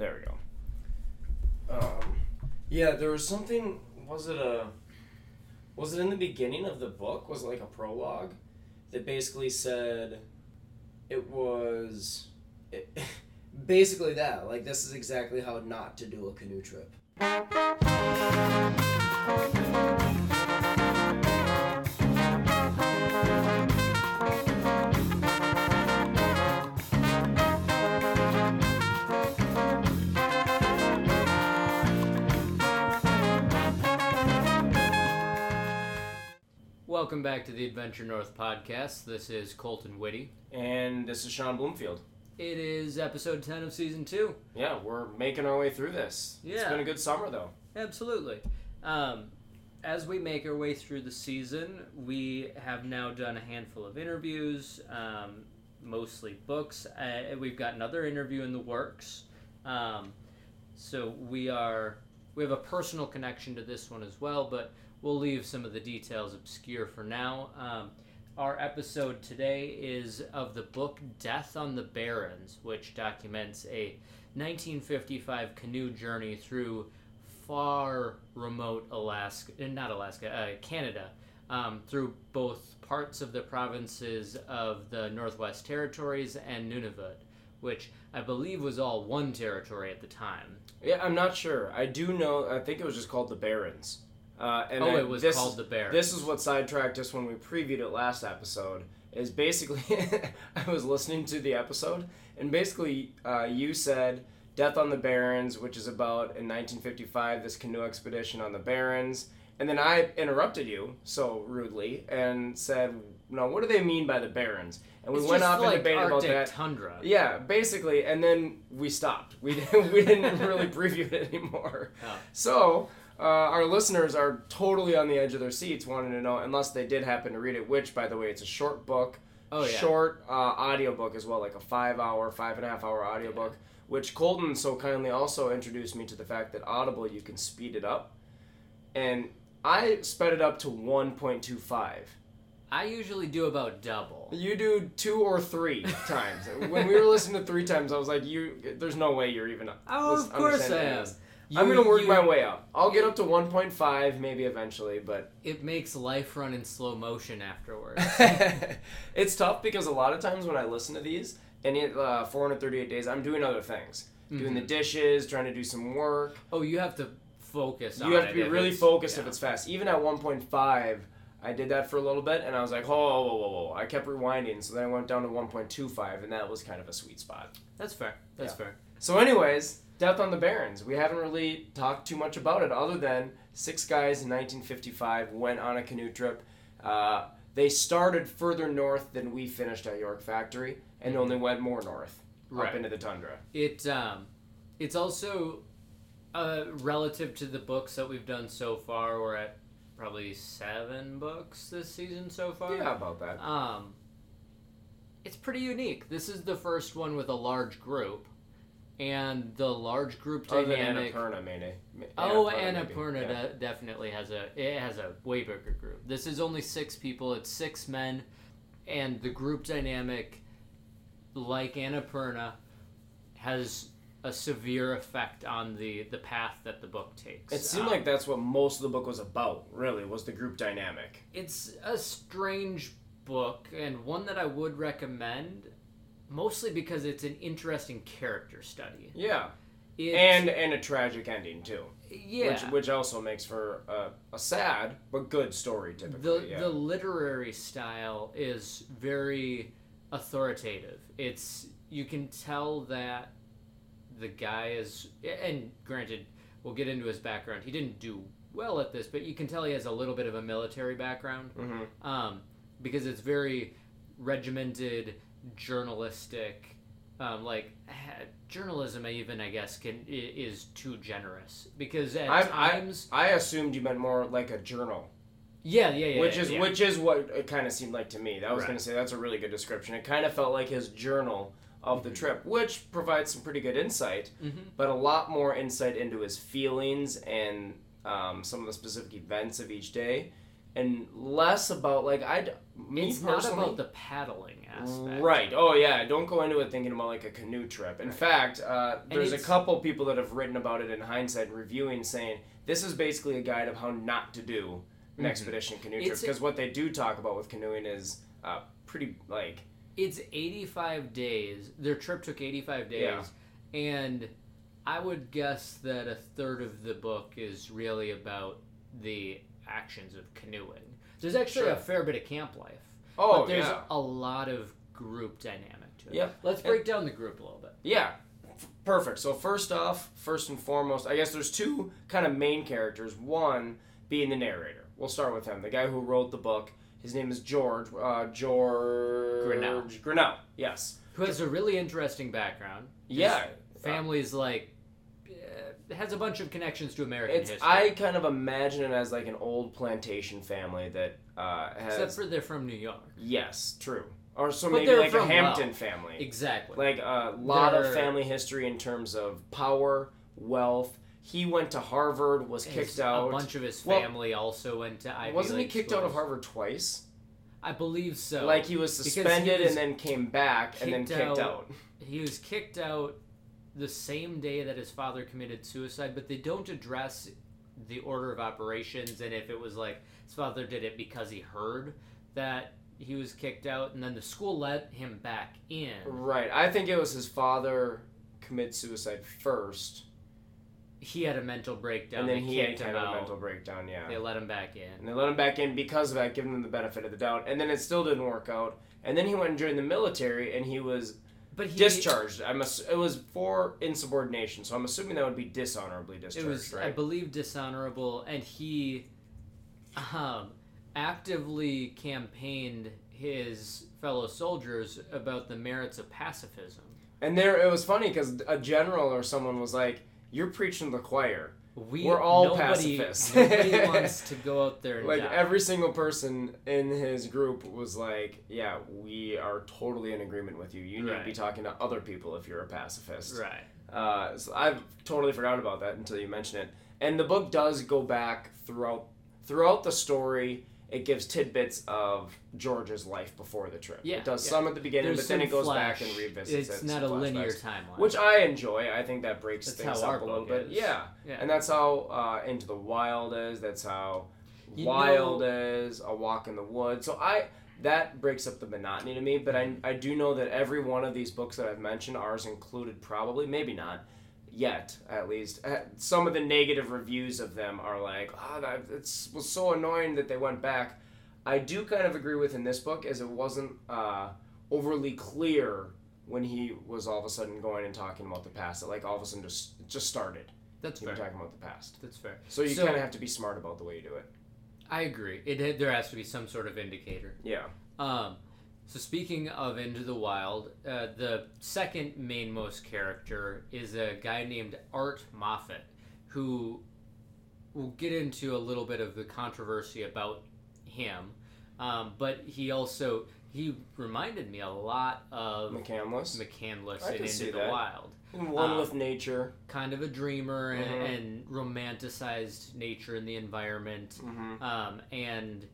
There we go. Yeah, there was something. Was it in the beginning of the book? Was it like a prologue that basically said basically that, like, this is exactly how not to do a canoe trip. Welcome back to the Adventure North podcast. This is Colton Whitty. And this is Sean Bloomfield. It is episode 10 of season 2. Yeah, we're making our way through this. Yeah. It's been a good summer, though. Absolutely. As we make our way through the season, we have now done a handful of interviews, mostly books. We've got another interview in the works. So we have a personal connection to this one as well, but we'll leave some of the details obscure for now. Our episode today is of the book Death on the Barrens, which documents a 1955 canoe journey through far remote Canada, through both parts of the provinces of the Northwest Territories and Nunavut, which I believe was all one territory at the time. Yeah, I'm not sure. I do know, I think it was just called the Barrens. It was called the Barrens. This is what sidetracked us when we previewed it last episode, is basically I was listening to the episode, and basically you said Death on the Barrens, which is about, in 1955, this canoe expedition on the Barrens, and then I interrupted you so rudely and said, no, what do they mean by the Barrens? And we went off and debated about that. Arctic tundra. Yeah, basically, and then we stopped. We didn't really preview it anymore. Oh. So... our listeners are totally on the edge of their seats wanting to know, unless they did happen to read it, which, by the way, it's a short book, short audiobook as well, like a 5.5-hour audiobook, which Colton so kindly also introduced me to the fact that Audible, you can speed it up. And I sped it up to 1.25. I usually do about double. You do 2 or 3 times. When we were listening to 3 times, I was like, there's no way you're even of course I am. I'm going to work my way up. I'll get up to 1.5 maybe eventually, but... It makes life run in slow motion afterwards. It's tough because a lot of times when I listen to these, 438 days, I'm doing other things. Mm-hmm. Doing the dishes, trying to do some work. Oh, you have to focus on it. You have to be really focused if it's fast. Even at 1.5, I did that for a little bit, and I was like, whoa. I kept rewinding, so then I went down to 1.25, and that was kind of a sweet spot. That's fair. That's fair. So anyways... Death on the Barrens. We haven't really talked too much about it other than 6 guys in 1955 went on a canoe trip. They started further north than we finished at York Factory and only went more north, up into the tundra. It's also relative to the books that we've done so far. We're at probably 7 books this season so far. Yeah, about that. It's pretty unique. This is the first one with a large group. And the large group dynamic. Annapurna, maybe. Annapurna definitely has a way bigger group. This is only 6 people. It's 6 men, and the group dynamic, like Annapurna, has a severe effect on the path that the book takes. It seemed like that's what most of the book was about. Really, was the group dynamic. It's a strange book, and one that I would recommend. Mostly because it's an interesting character study. Yeah. And a tragic ending, too. Yeah. Which also makes for a sad but good story, typically. The literary style is very authoritative. You can tell that the guy is... And granted, we'll get into his background. He didn't do well at this, but you can tell he has a little bit of a military background. Mm-hmm. Because it's very regimented... journalistic, journalism even, I guess, is too generous because at times I assumed you meant more like a journal. Yeah. Which is what it kind of seemed like to me. I was going to say that's a really good description. It kind of felt like his journal of the trip, which provides some pretty good insight, but a lot more insight into his feelings and some of the specific events of each day. and less about, like, it's not about the paddling aspect. Right. Oh, yeah. Don't go into it thinking about, like, a canoe trip. In fact, there's a couple people that have written about it in hindsight, reviewing, saying, this is basically a guide of how not to do an expedition canoe trip. Because what they do talk about with canoeing is pretty, like... It's 85 days. Their trip took 85 days. Yeah. And I would guess that a third of the book is really about the actions of canoeing. There's actually a fair bit of camp life. Oh, but there's a lot of group dynamic to it. Yeah. Let's break down the group a little bit. Yeah. Perfect. So first and foremost, I guess there's two kind of main characters. One being the narrator. We'll start with him. The guy who wrote the book. His name is George Grinnell. Grinnell, yes. Who has a really interesting background. Yeah. His family's has a bunch of connections to American history. I kind of imagine it as like an old plantation family that has... Except for they're from New York. Yes, true. Or so maybe like a Hampton family. Exactly. Like a lot of family history in terms of power, wealth. He went to Harvard, was kicked out. A bunch of his family also went to Ivy League. Wasn't he kicked out of Harvard twice? I believe so. Like he was suspended and then came back and then kicked out. He was kicked out the same day that his father committed suicide, but they don't address the order of operations and if it was like his father did it because he heard that he was kicked out and then the school let him back in. Right. I think it was his father commit suicide first. He had a mental breakdown. And then he had kind of a mental breakdown, yeah. They let him back in. And they let him back in because of that, giving him the benefit of the doubt. And then it still didn't work out. And then he went and joined the military, and he was discharged. It was for insubordination, so I'm assuming that would be dishonorably discharged, right? I believe, dishonorable. And he actively campaigned his fellow soldiers about the merits of pacifism. And it was funny because a general or someone was like, "You're preaching to the choir. We're all pacifists. Nobody wants to go out there and die." Every single person in his group was like, yeah, we are totally in agreement with you. You need to be talking to other people if you're a pacifist. Right. So I've totally forgot about that until you mention it. And the book does go back throughout the story. It gives tidbits of George's life before the trip. Yeah, it does some at the beginning, but then it goes back and revisits it. It's not a linear timeline. Which I enjoy. I think that breaks things up a little bit. Yeah. And that's how Into the Wild is. That's how Wild is. A Walk in the Woods. So that breaks up the monotony to me, but I do know that every one of these books that I've mentioned, ours included probably, maybe not, yet, at least. Some of the negative reviews of them are like, it was so annoying that they went back. I do kind of agree with in this book is it wasn't overly clear when he was all of a sudden going and talking about the past. It all of a sudden just started. That's fair. You were talking about the past. That's fair. So you kind of have to be smart about the way you do it. I agree. There has to be some sort of indicator. Yeah. So speaking of Into the Wild, the second mainmost character is a guy named Art Moffat, who we'll get into a little bit of the controversy about him, but he reminded me a lot of McCandless in Into the Wild. One with nature. Kind of a dreamer and romanticized nature and the environment, and...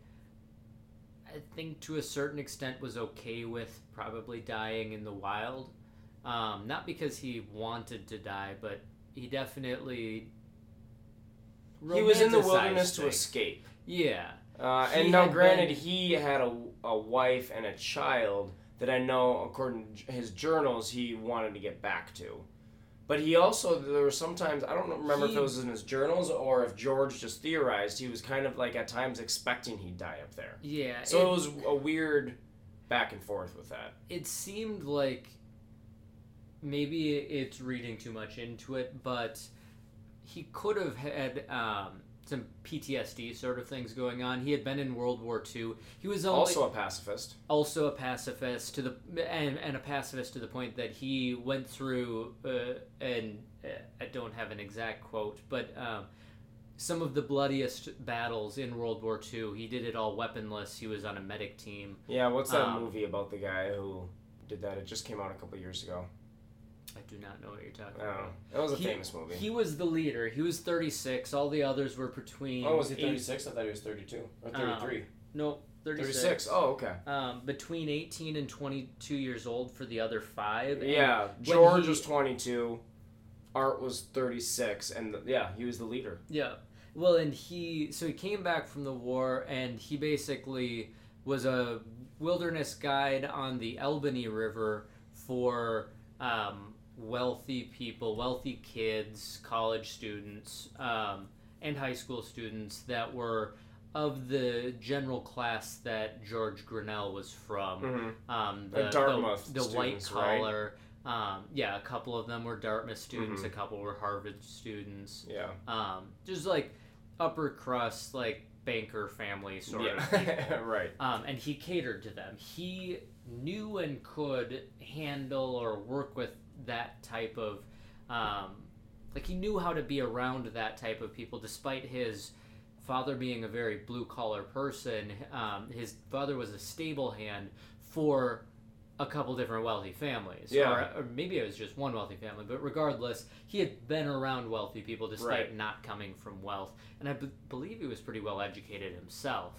I think to a certain extent was okay with probably dying in the wild. Not because he wanted to die, but he definitely romanticized. He was in the wilderness to escape. Yeah. And now granted, he had a wife and a child that I know, according to his journals, he wanted to get back to. But he also, there were sometimes, I don't remember if it was in his journals or if George just theorized, he was kind of at times expecting he'd die up there. Yeah. So it was a weird back and forth with that. It seemed like maybe it's reading too much into it, but he could have had some PTSD sort of things going on. He had been in World War II. He was also a pacifist. Also a pacifist and a pacifist to the point that he went through and I don't have an exact quote, but some of the bloodiest battles in World War II. He did it all weaponless. He was on a medic team. Yeah, what's that movie about the guy who did that? It just came out a couple years ago. I do not know what you're talking about. That was a famous movie. He was the leader. He was 36. All the others were between... Oh, was he 36? I thought he was 32. Or 33. No, 36. 36, oh, okay. Between 18 and 22 years old for the other five. Yeah, George was 22, Art was 36, and he was the leader. Yeah. Well, and so he came back from the war, and he basically was a wilderness guide on the Albany River for wealthy people, wealthy kids, college students, and high school students that were of the general class that George Grinnell was from. Mm-hmm. The Dartmouth the students, white collar. Right? A couple of them were Dartmouth students. Mm-hmm. A couple were Harvard students. Yeah. Just like upper crust, like banker family sort of people. Right. And he catered to them. He knew and could handle or work with that type of... he knew how to be around that type of people, despite his... father being a very blue-collar person. His father was a stable hand for a couple different wealthy families. Yeah. Or maybe it was just one wealthy family, but regardless, he had been around wealthy people despite not coming from wealth. And I believe he was pretty well educated himself.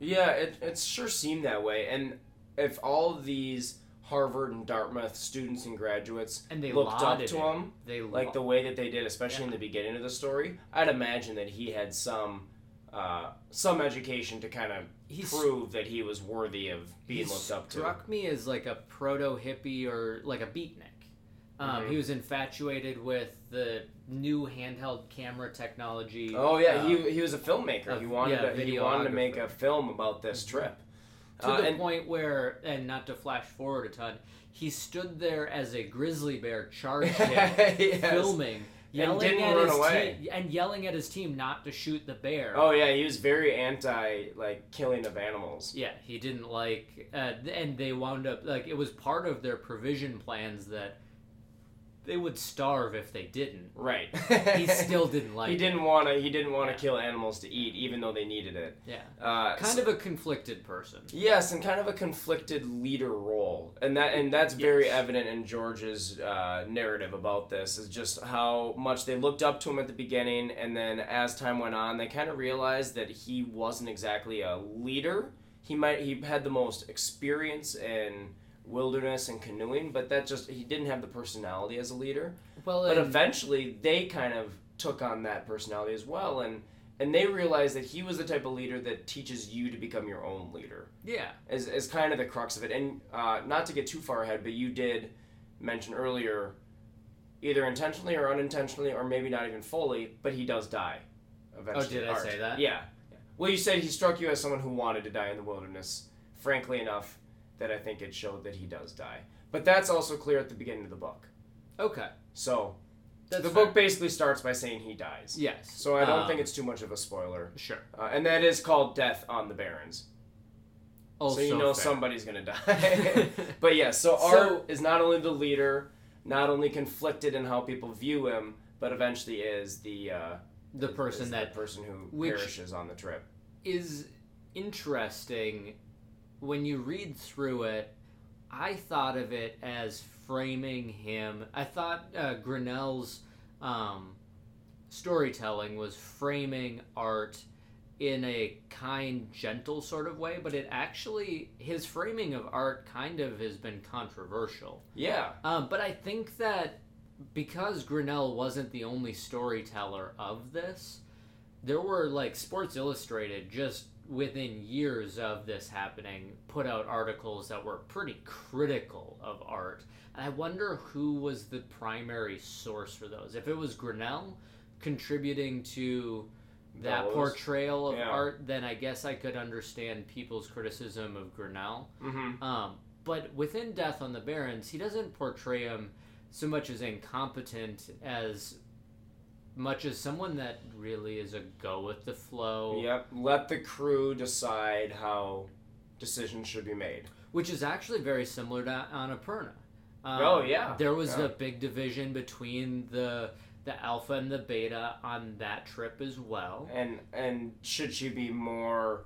It sure seemed that way. And if all of these Harvard and Dartmouth students and graduates and they looked up to him, the way that they did, especially in the beginning of the story, I'd imagine that he had some education to kind of prove that he was worthy of being looked up to. He struck me as like a proto-hippie or like a beatnik. Mm-hmm. He was infatuated with the new handheld camera technology. Oh yeah, he was a filmmaker. He wanted to make a film about this trip. To the point where, and not to flash forward a ton, he stood there as a grizzly bear charged him, filming, yelling at his team not to shoot the bear. Oh yeah, he was very anti killing of animals. Yeah, he didn't and they wound up it was part of their provision plans that they would starve if they didn't. Right. He still didn't like it. He didn't want to kill animals to eat, even though they needed it. Yeah. Kind of a conflicted person. Yes, and kind of a conflicted leader role. And that's very evident in George's narrative about this, is just how much they looked up to him at the beginning, and then as time went on, they kind of realized that he wasn't exactly a leader. He had the most experience in wilderness and canoeing, but he didn't have the personality as a leader. Well, but eventually they kind of took on that personality as well, and they realized that he was the type of leader that teaches you to become your own leader. Yeah, is kind of the crux of it. And not to get too far ahead, but you did mention earlier, either intentionally or unintentionally, or maybe not even fully, but he does die eventually. Oh, did I say that? Yeah. Well, you said he struck you as someone who wanted to die in the wilderness. Frankly enough, that I think it showed that he does die. But that's also clear at the beginning of the book. Okay. So, the book basically starts by saying he dies. Yes. So I don't think it's too much of a spoiler. Sure. And that is called Death on the Barrens. Also so somebody's going to die. But yeah, Art is not only the leader, not only conflicted in how people view him, but eventually is the person who perishes on the trip. Is interesting... When you read through it, I thought of it as framing him. I thought Grinnell's storytelling was framing Art in a kind, gentle sort of way, but it actually, his framing of Art kind of has been controversial. Yeah. But I think that because Grinnell wasn't the only storyteller of this, there were Sports Illustrated just within years of this happening put out articles that were pretty critical of Art, and I wonder who was the primary source for those. If it was Grinnell contributing to that portrayal of Art, then I guess I could understand people's criticism of Grinnell. Mm-hmm. But within Death on the Barrens, he doesn't portray him so much as incompetent as much as someone that really is a go with the flow. Yep, let the crew decide how decisions should be made. Which is actually very similar to Annapurna. There was a big division between the alpha and the beta on that trip as well. And should she be more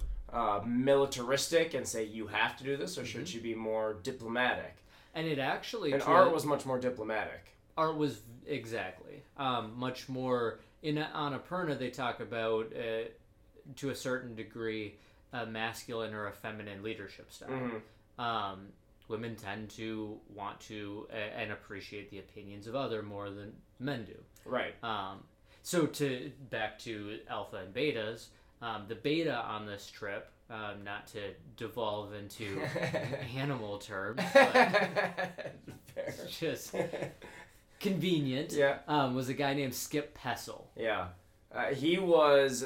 militaristic and say you have to do this, or should she be more diplomatic? And it actually... And Art was much more diplomatic. Art was, exactly, much more... In Annapurna, they talk about, to a certain degree, a masculine or a feminine leadership style. Mm-hmm. Women tend to want to and appreciate the opinions of other more than men do. Right. So to back to alpha and betas, the beta on this trip, not to devolve into animal terms, but just convenient, yeah. Was a guy named Skip Pessl. Yeah. He was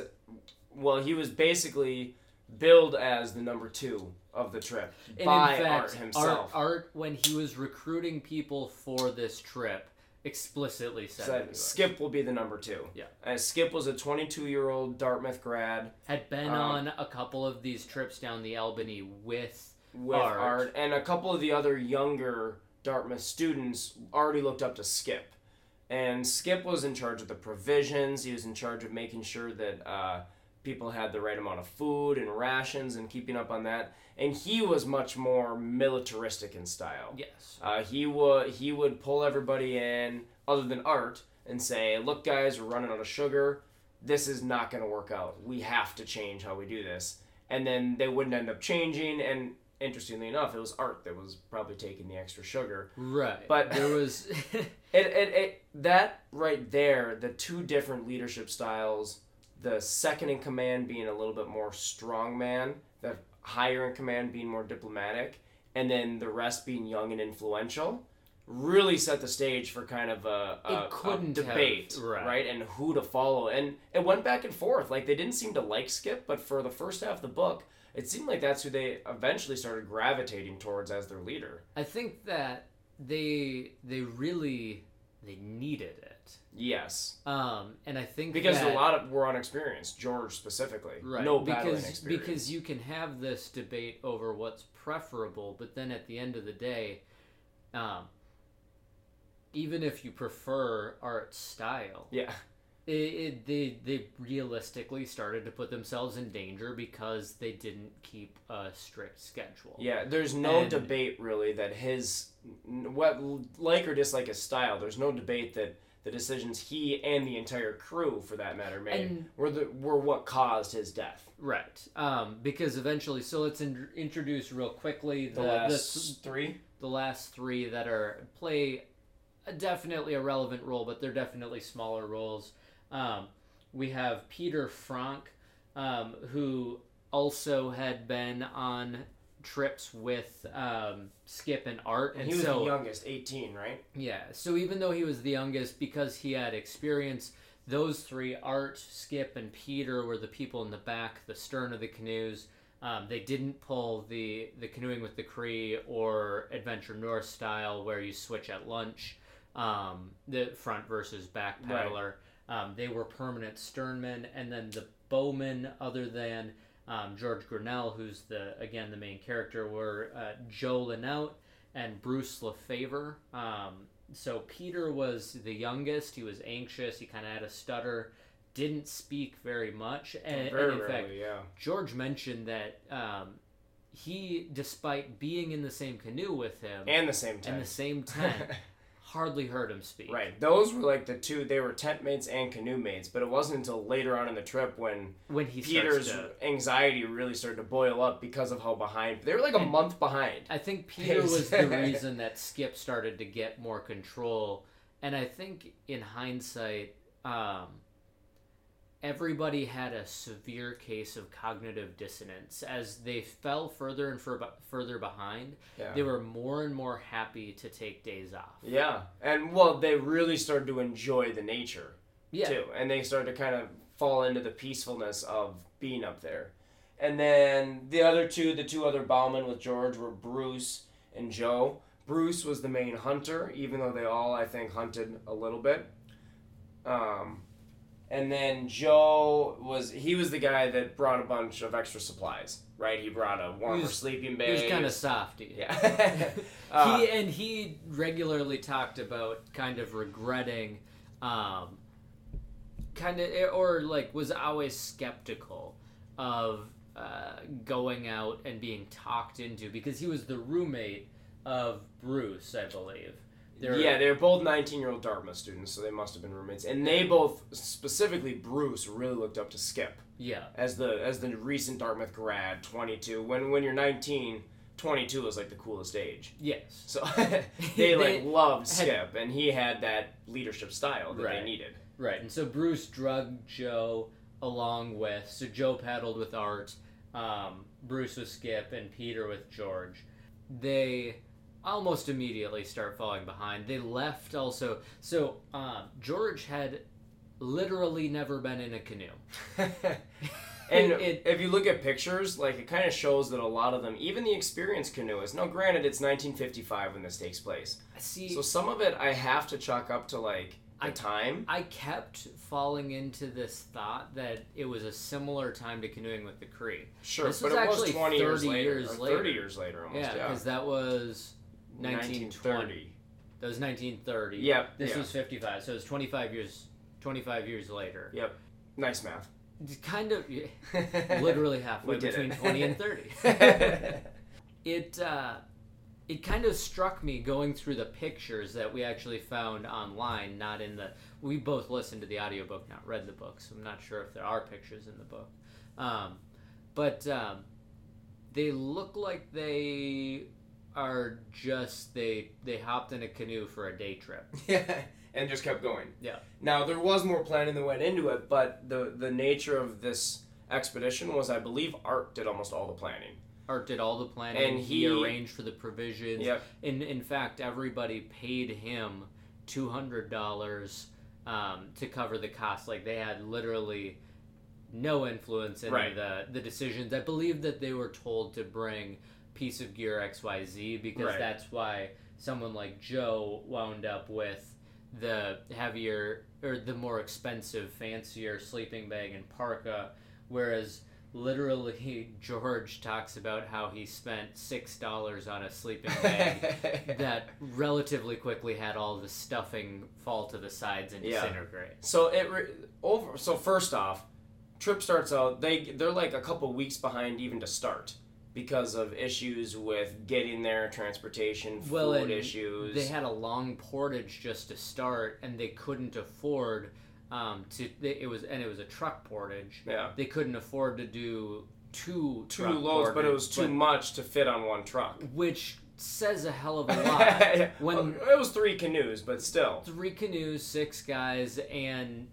basically billed as the number two of the trip by Art himself. Art, when he was recruiting people for this trip, explicitly said Skip will be the number two. Yeah. And Skip was a 22-year-old Dartmouth grad. Had been on a couple of these trips down the Albany with Art. And a couple of the other younger Dartmouth students already looked up to Skip. And Skip was in charge of the provisions. He was in charge of making sure that... people had the right amount of food and rations and keeping up on that. And he was much more militaristic in style. Yes. He would pull everybody in, other than Art, and say, look, guys, we're running out of sugar. This is not going to work out. We have to change how we do this. And then they wouldn't end up changing. And interestingly enough, it was Art that was probably taking the extra sugar. Right. But there was... that right there, the two different leadership styles... The second in command being a little bit more strongman, the higher in command being more diplomatic, and then the rest being young and influential, really set the stage for kind of a debate, right? And who to follow. And it went back and forth. Like, they didn't seem to like Skip, but for the first half of the book, it seemed like that's who they eventually started gravitating towards as their leader. I think that they really needed it. Yes. And I think because a lot of were unexperienced, George specifically. Right. No battling experience. Because you can have this debate over what's preferable, but then at the end of the day, even if you prefer Art's style, yeah, they realistically started to put themselves in danger because they didn't keep a strict schedule. Yeah, there's no debate really that his what like or dislike his style. There's no debate that. The decisions he and the entire crew, for that matter, made were what caused his death. Right. Because eventually, so let's introduce real quickly the last three that are play definitely a relevant role, but they're definitely smaller roles. We have Peter Franck, who also had been on trips with Skip and Art, and he was the youngest, 18, right? Yeah. So even though he was the youngest, because he had experience, those three, Art, Skip, and Peter, were the people in the back, the stern of the canoes. They didn't pull the Canoeing with the Cree or Adventure North style, where you switch at lunch, the front versus back paddler. Right. They were permanent sternmen, and then the bowmen, other than George Grinnell, who's the main character, were Joe Lenout and Bruce Lefever. So Peter was the youngest. He was anxious. He kind of had a stutter. Didn't speak very much. And in fact, George mentioned that he, despite being in the same canoe with him... And the same tent, hardly heard him speak. Right. Those were like the two, they were tent mates and canoe mates, but it wasn't until later on in the trip when Peter's anxiety really started to boil up because of how behind, they were like a month behind. I think Peter was the reason that Skip started to get more control, and I think in hindsight, everybody had a severe case of cognitive dissonance. As they fell further and further behind, yeah. They were more and more happy to take days off. Yeah, and well, they really started to enjoy the nature, too. And they started to kind of fall into the peacefulness of being up there. And then the two other bowmen with George were Bruce and Joe. Bruce was the main hunter, even though they all, I think, hunted a little bit. And then Joe was the guy that brought a bunch of extra supplies, right? He brought a warmer sleeping bag. He was kind of softy. Yeah. He regularly talked about kind of regretting, was always skeptical of going out and being talked into, because he was the roommate of Bruce, I believe. They're both 19-year-old Dartmouth students, so they must have been roommates. And they both, specifically Bruce, really looked up to Skip. Yeah. As the recent Dartmouth grad, 22. When you're 19, 22 is like the coolest age. Yes. So they like loved Skip, and he had that leadership style that they needed. Right. And so Bruce drugged Joe along with. So Joe paddled with Art, Bruce with Skip, and Peter with George. They almost immediately start falling behind. They left also. So George had literally never been in a canoe. And if you look at pictures, like, it kind of shows that a lot of them, even the experienced canoeists, now granted it's 1955 when this takes place. See, so some of it I have to chalk up to like the time. I kept falling into this thought that it was a similar time to Canoeing with the Cree. Sure, this but was it actually was 20 years later. Years later. 30 years later almost, yeah. Because that was 1920. That was 1930. Yep. This was 55, so it was 25 years later. Yep. Nice math. Kind of, literally halfway between 20 and 30. It kind of struck me going through the pictures that we actually found online, not in the... We both listened to the audiobook, not read the book, so I'm not sure if there are pictures in the book. They look like they are just... They hopped in a canoe for a day trip. Yeah. And just kept going. Yeah. Now, there was more planning that went into it, but the nature of this expedition was, I believe, Art did almost all the planning. Art did all the planning. And he arranged for the provisions. Yep. In fact, everybody paid him $200 to cover the cost. Like, they had literally no influence in the decisions. I believe that they were told to bring piece of gear XYZ because that's why someone like Joe wound up with the heavier or the more expensive, fancier sleeping bag and parka, whereas literally George talks about how he spent $6 on a sleeping bag that relatively quickly had all the stuffing fall to the sides and disintegrate. So first off, trip starts out. They're like a couple weeks behind even to start, because of issues with getting there, transportation, food issues. They had a long portage just to start, and they couldn't afford it was a truck portage. Yeah. They couldn't afford to do two loads, portage, but it was too much to fit on one truck. Which says a hell of a lot. When it was 3 canoes, but still. 3 canoes, 6 guys, and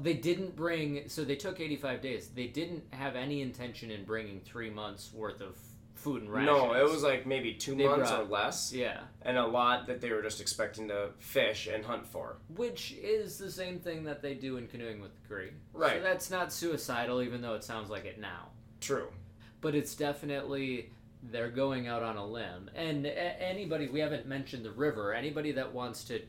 they didn't bring... So they took 85 days. They didn't have any intention in bringing 3 months' worth of food and rations. No, it was like maybe 2 months or less. Yeah. And a lot that they were just expecting to fish and hunt for. Which is the same thing that they do in Canoeing with the Cree. Right. So that's not suicidal, even though it sounds like it now. True. But it's definitely... They're going out on a limb. And anybody... We haven't mentioned the river. Anybody that wants to...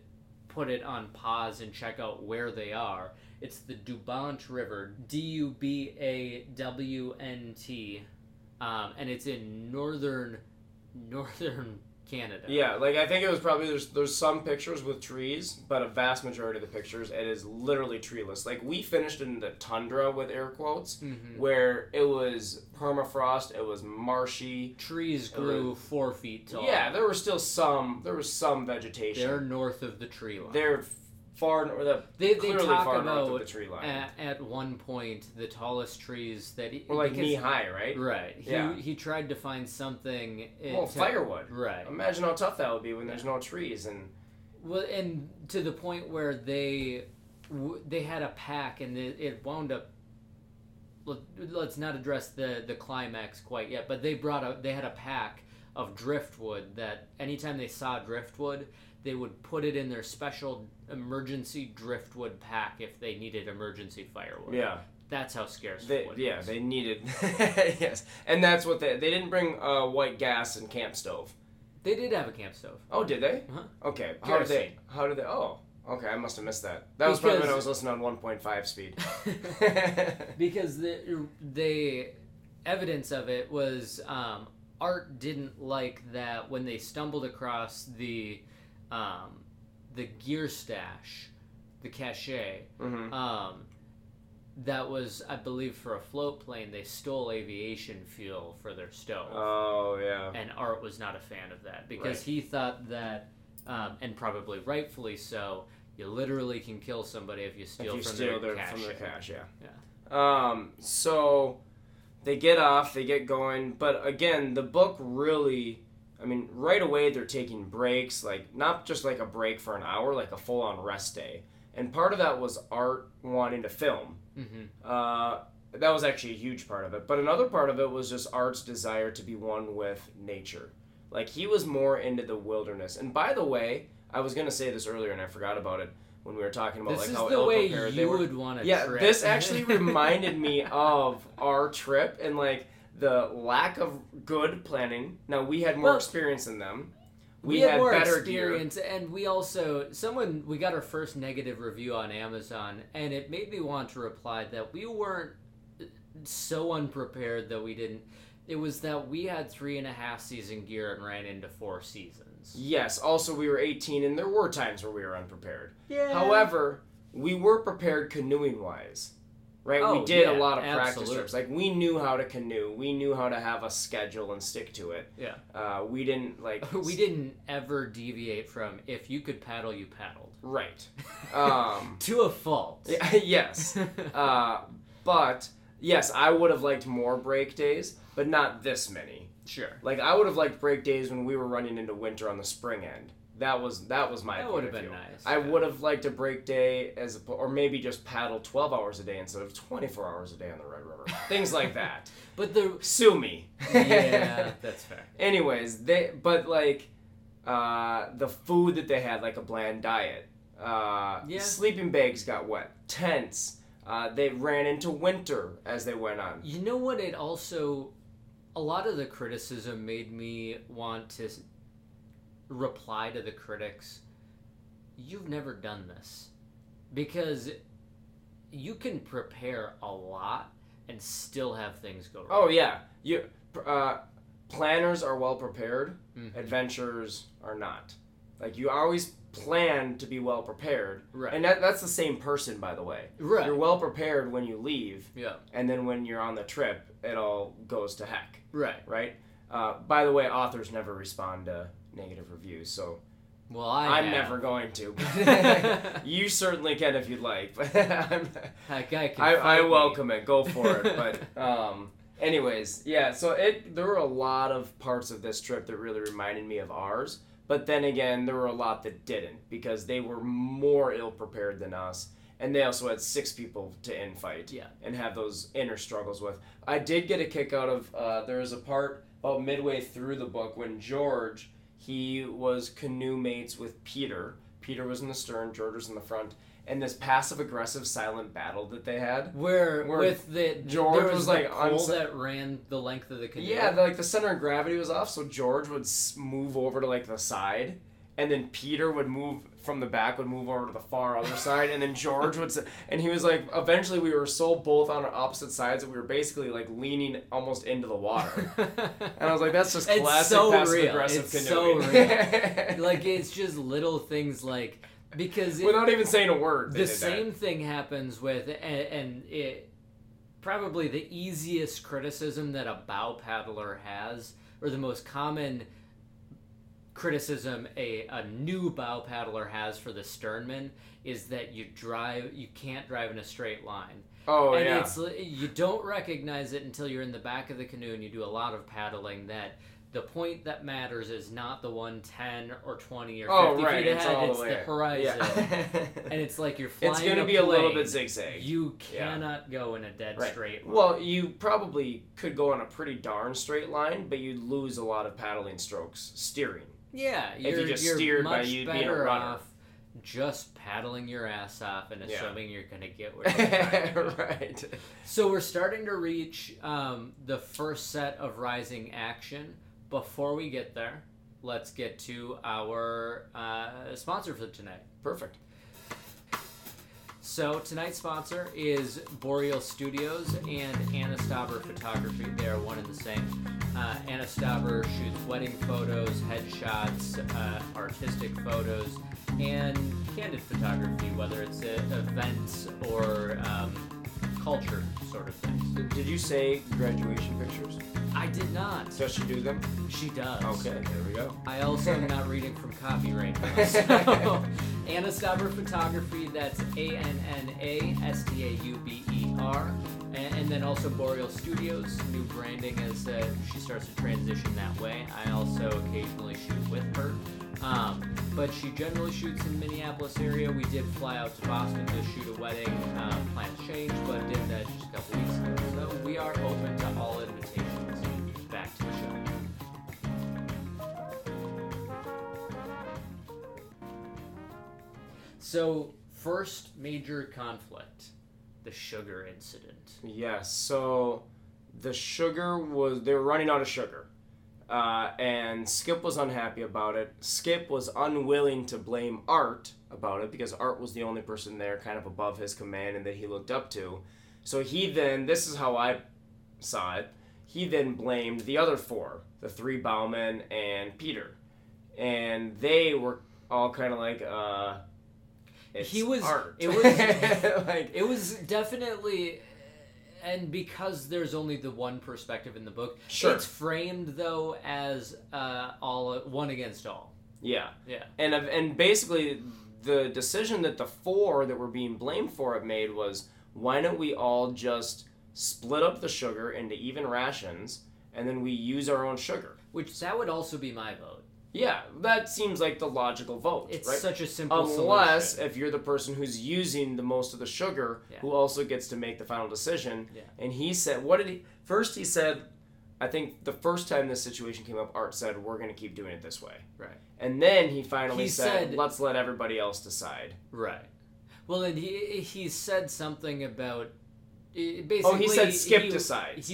put it on pause and check out where they are. It's the Dubawnt River, D-U-B-A-W-N-T, and it's in northern Canada. Yeah, like I think it was probably there's some pictures with trees, but a vast majority of the pictures it is literally treeless. Like we finished in the tundra with air quotes, where it was permafrost, it was marshy. Trees grew 4 feet tall. Yeah, there was some vegetation. They're north of the tree line. They're clearly far north of the tree line. At one point, the tallest trees that were like knee high, right? Right. He tried to find something. Firewood. Right. Imagine how tough that would be when there's no trees and to the point where they had a pack and it wound up. Let's not address the climax quite yet, but they had a pack of driftwood that anytime they saw driftwood, they would put it in their special emergency driftwood pack if they needed emergency firewood. Yeah. That's how scarce wood was. They needed... Yes. And that's what they didn't bring white gas and camp stove. They did have a camp stove. Oh, did they? Uh-huh. Okay. How did they... Oh, okay. I must have missed that. That was probably when I was listening on 1.5 speed. Because the evidence of it was... Art didn't like that when they stumbled across the gear stash, the cache, That was, I believe, for a float plane. They stole aviation fuel for their stove. Oh, yeah. And Art was not a fan of that because he thought that, and probably rightfully so, you literally can kill somebody if you steal from their cache. Yeah. So they get off, they get going, but again, the book really, I mean, right away they're taking breaks, like not just like a break for an hour, like a full-on rest day. And part of that was Art wanting to film. Mm-hmm. That was actually a huge part of it. But another part of it was just Art's desire to be one with nature. Like, he was more into the wilderness. And by the way, I was going to say this earlier and I forgot about it when we were talking about like how ill prepared they were. This is the way you would want to trip. Yeah, this actually reminded me of our trip and like the lack of good planning. Now, we had more experience than them. We had more better experience, and we also... We got our first negative review on Amazon, and it made me want to reply that we weren't so unprepared that we didn't... It was that we had 3.5 season gear and ran into 4 seasons. Yes, also we were 18, and there were times where we were unprepared. Yeah. However, we were prepared canoeing-wise, right? Oh, we did a lot of practice trips. Like, we knew how to canoe. We knew how to have a schedule and stick to it. Yeah. We didn't, like... we didn't ever deviate from, if you could paddle, you paddled. Right. To a fault. Yes. But, yes, I would have liked more break days, but not this many. Sure. Like, I would have liked break days when we were running into winter on the spring end. That was my point of view. That would have been nice. I would have liked a break day, or maybe just paddle 12 hours a day instead of 24 hours a day on the Red River. Things like that. But sue me. Yeah, that's fair. Anyways, the food that they had, like a bland diet. Sleeping bags got wet. Tents. They ran into winter as they went on. You know what? It also, a lot of the criticism made me want to reply to the critics, you've never done this, because you can prepare a lot and still have things go wrong. Oh yeah, planners are well prepared, mm-hmm. adventurers are not. Like, you always plan to be well prepared, right? And that's the same person, by the way. Right. You're well prepared when you leave, yeah, and then when you're on the trip, it all goes to heck. Right. Right. By the way, authors never respond to negative reviews, so I'm never going to. You certainly can if you'd like. I welcome it. Go for it. But anyways, yeah. So there were a lot of parts of this trip that really reminded me of ours. But then again, there were a lot that didn't, because they were more ill prepared than us, and they also had 6 people to infight and have those inner struggles with. I did get a kick out of there was a part about midway through the book when George. He was canoe mates with Peter. Peter was in the stern, George was in the front. And this passive-aggressive silent battle that they had. Where with the... George there was like pole that ran the length of the canoe. Yeah, the center of gravity was off, so George would move over to the side. And then Peter would move from the back, would move over to the far other side. And then George would... And he was like... Eventually we were so both on opposite sides that we were basically leaning almost into the water. And I was like, that's just classic passive-aggressive canoeing. It's so real. It's just little things because without even saying a word, the same thing happens with, and it probably the easiest criticism that a bow paddler has, or the most common criticism a new bow paddler has for the sternman, is that you can't drive in a straight line. Oh, and yeah. It's, you don't recognize it until you're in the back of the canoe and you do a lot of paddling that. The point that matters is not the 110 or 20 or 50 feet ahead. It's the horizon. Yeah. And it's like you're flying. It's going to be a little bit zigzag. You cannot go in a dead straight line. Well, you probably could go on a pretty darn straight line, but you'd lose a lot of paddling strokes steering. Yeah. If you just steered by you being a runner. Off just paddling your ass off and assuming you're going to get where you're going. Right. So we're starting to reach the first set of rising action. Before we get there, let's get to our sponsor for tonight. Perfect. So tonight's sponsor is Boreal Studios and Anna Stauber Photography. They are one and the same. Anna Stauber shoots wedding photos, headshots, artistic photos, and candid photography, whether it's events or culture sort of things. Did you say graduation pictures? I did not. Does she do them? She does. Okay, there we go. I also am not reading from copy right now. So, Anna Stauber Photography, that's ANNASTAUBER. And then also Boreal Studios, new branding as she starts to transition that way. I also occasionally shoot with her. But she generally shoots in the Minneapolis area. We did fly out to Boston to shoot a wedding. Plans changed, but did that just a couple weeks ago. So we are open to all invitations. Back to the show. So, first major conflict, the sugar incident. Yes, so the sugar was, they were running out of sugar. And Skip was unhappy about it. Skip was unwilling to blame Art about it because Art was the only person there kind of above his command and that he looked up to. So he then, this is how I saw it, he then blamed the other four, the three bowmen and Peter. And they were all kind of like, it's he was, Art. It was, like, it was definitely... And because there's only the one perspective in the book, sure. It's framed though as all one against all. Yeah, yeah. And basically, the decision that the four that were being blamed for it made was, why don't we all just split up the sugar into even rations, and then we use our own sugar? Which that would also be my vote. Yeah, that seems like the logical vote. It's right? Such a simple solution. Unless if you're the person who's using the most of the sugar, yeah. Who also gets to make the final decision. Yeah. And he said, what did he... First he said, I think the first time this situation came up, Art said, we're going to keep doing it this way. Right. And then he finally said, let's let everybody else decide. Right. Well, and he said something about... Basically, oh, he said Skip decides.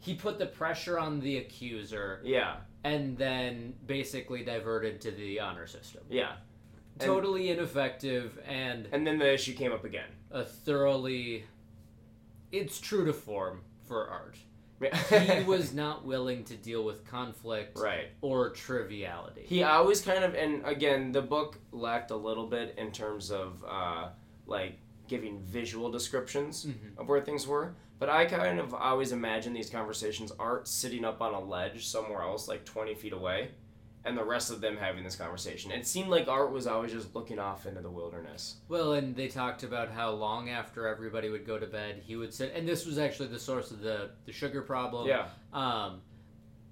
He put the pressure on the accuser. Yeah. And then basically diverted to the honor system. Yeah. Totally ineffective and... And then the issue came up again. A thoroughly... It's true to form for Art. He was not willing to deal with conflict or triviality. He always kind of... And again, the book lacked a little bit in terms of giving visual descriptions of where things were. But I kind of always imagine these conversations, Art sitting up on a ledge somewhere else, like 20 feet away, and the rest of them having this conversation. It seemed like Art was always just looking off into the wilderness. Well, and they talked about how long after everybody would go to bed, he would sit, and this was actually the source of the sugar problem. Yeah.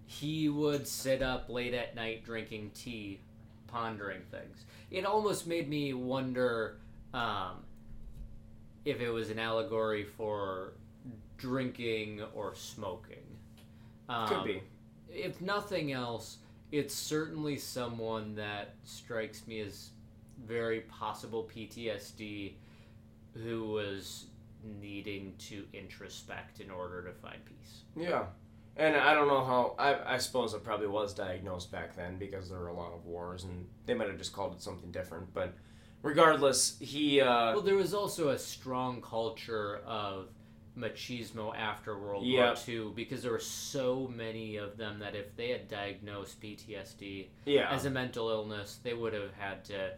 He would sit up late at night drinking tea, pondering things. It almost made me wonder if it was an allegory for... drinking or smoking. Could be. If nothing else, it's certainly someone that strikes me as very possible PTSD who was needing to introspect in order to find peace. Yeah. And I don't know how... I suppose it probably was diagnosed back then because there were a lot of wars and they might have just called it something different. But regardless, he... Well, there was also a strong culture of machismo after World War II because there were so many of them that if they had diagnosed PTSD as a mental illness, they would have had to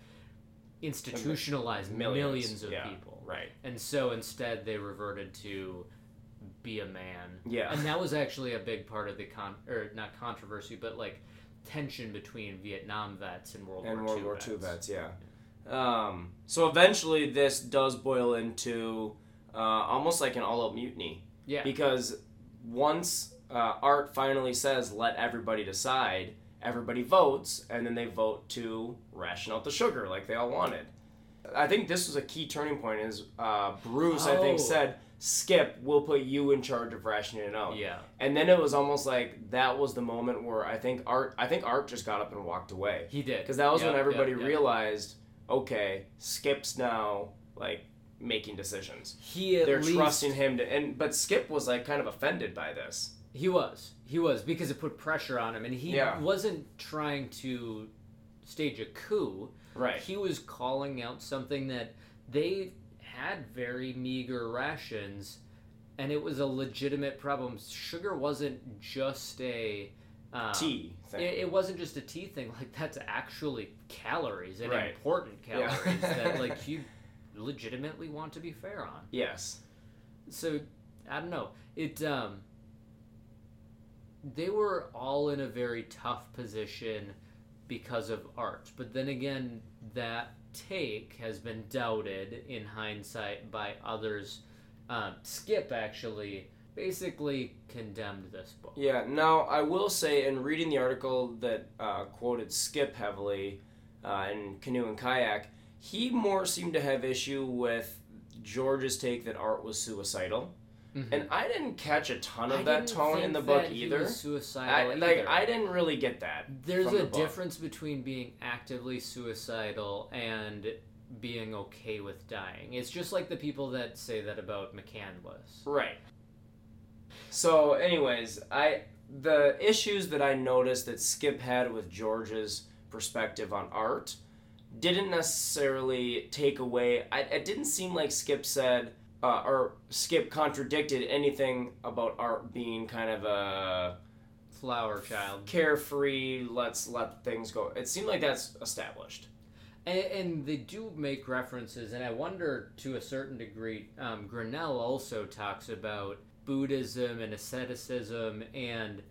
institutionalize millions of people. Right. And so instead they reverted to be a man. Yeah. And that was actually a big part of the not controversy, but like tension between Vietnam vets and World War II vets. Yeah. So eventually this does boil into... almost like an all-out mutiny. Yeah. Because once Art finally says, let everybody decide, everybody votes, and then they vote to ration out the sugar like they all wanted. I think this was a key turning point is Bruce, I think, said, Skip, we'll put you in charge of rationing it out. Yeah. And then it was almost like that was the moment where I think Art just got up and walked away. He did. Because that was when everybody realized, okay, Skip's now, like, making decisions. They're trusting him to, but Skip was like kind of offended by this. He was because it put pressure on him and he wasn't trying to stage a coup. Right. He was calling out something that they had very meager rations and it was a legitimate problem. Sugar wasn't just a tea thing. It wasn't just a tea thing. Like that's actually calories and important calories that like you legitimately want to be fair on. Yes. So I don't know. They were all in a very tough position because of art. But then again, that take has been doubted in hindsight by others. Skip actually basically condemned this book. Yeah, now I will say in reading the article that quoted Skip heavily in Canoe and Kayak, he more seemed to have issue with George's take that art was suicidal. Mm-hmm. And I didn't catch a ton of that tone in the book either. He was suicidal either. I didn't really get that. There's a difference between being actively suicidal and being okay with dying. It's just like the people that say that about McCandless. Right. So, anyways, the issues that I noticed that Skip had with George's perspective on art didn't necessarily take away. It didn't seem like Skip said. Or Skip contradicted anything about art being kind of a flower child, carefree, let's let things go. It seemed like that's established. And they do make references, and I wonder to a certain degree, Grinnell also talks about Buddhism and asceticism and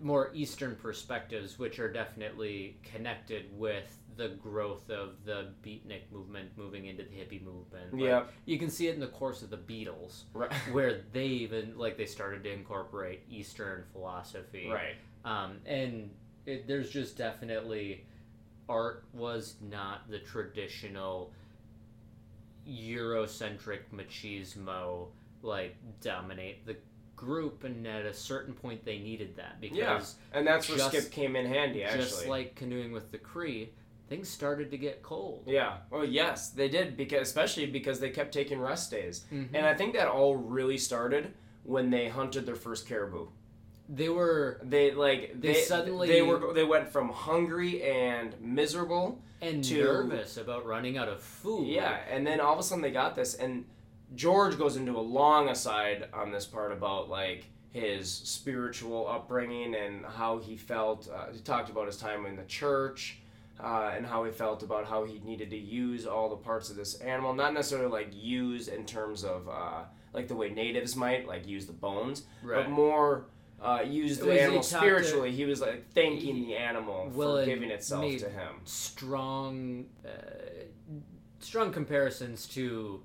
more Eastern perspectives, which are definitely connected with the growth of the beatnik movement moving into the hippie movement. Like, yeah. You can see it in the course of the Beatles, right, where they even, like, they started to incorporate Eastern philosophy. Right. There's just definitely, art was not the traditional Eurocentric machismo, like, dominate the group, and at a certain point they needed that because... Yeah, and that's where Skip came in handy, actually. Just like Canoeing with the Cree, things started to get cold. Yeah. Well, yes, they did, especially because they kept taking rest days. Mm-hmm. And I think that all really started when they hunted their first caribou. They went from hungry and miserable and to nervous about running out of food. Yeah, and then all of a sudden they got this, and George goes into a long aside on this part about, like, his spiritual upbringing and how he felt. He talked about his time in the church and how he felt about how he needed to use all the parts of this animal. Not necessarily, like, use in terms of, like, the way natives might, like, use the bones. Right. But more use the animal spiritually. He was, like, thanking the animal for giving itself to him. Strong comparisons to...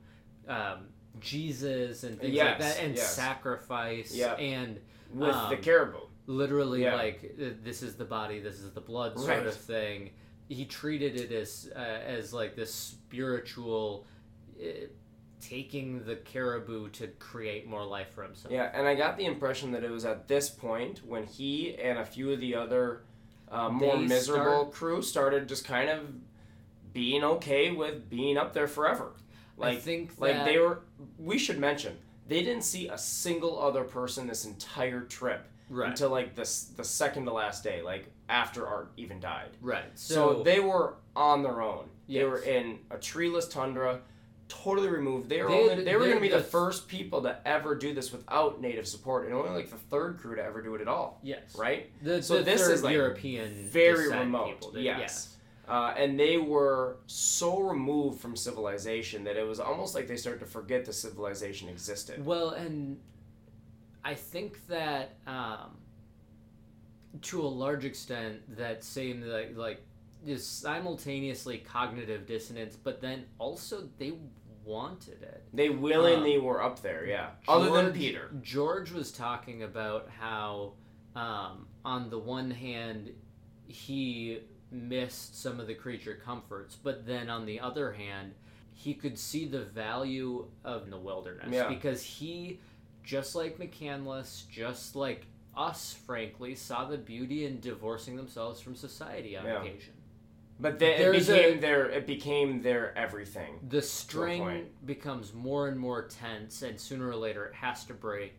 Jesus and things like that, and sacrifice, and with the caribou, literally like this is the body, this is the blood, sort of thing. He treated it as like this spiritual taking the caribou to create more life for himself. Yeah, and I got the impression that it was at this point when he and a few of the other more miserable crew started just kind of being okay with being up there forever. Like, I think that... like we should mention, they didn't see a single other person this entire trip until, like, the second to last day, like, after Art even died. Right. So they were on their own. Yes. They were in a treeless tundra, totally removed. They were going to be the first people to ever do this without native support, and only, like, the third crew to ever do it at all. Yes. Right? So this is, like, European very remote. People yes. And they were so removed from civilization that it was almost like they started to forget the civilization existed. Well, and I think that to a large extent, that same like is simultaneously cognitive dissonance, but then also they wanted it. They willingly were up there, yeah. Other than Peter, George was talking about how, on the one hand, he missed some of the creature comforts, but then on the other hand he could see the value of the wilderness because he, just like McCandless, just like us, frankly, saw the beauty in divorcing themselves from society on occasion. But it became their everything. The string becomes more and more tense, and sooner or later it has to break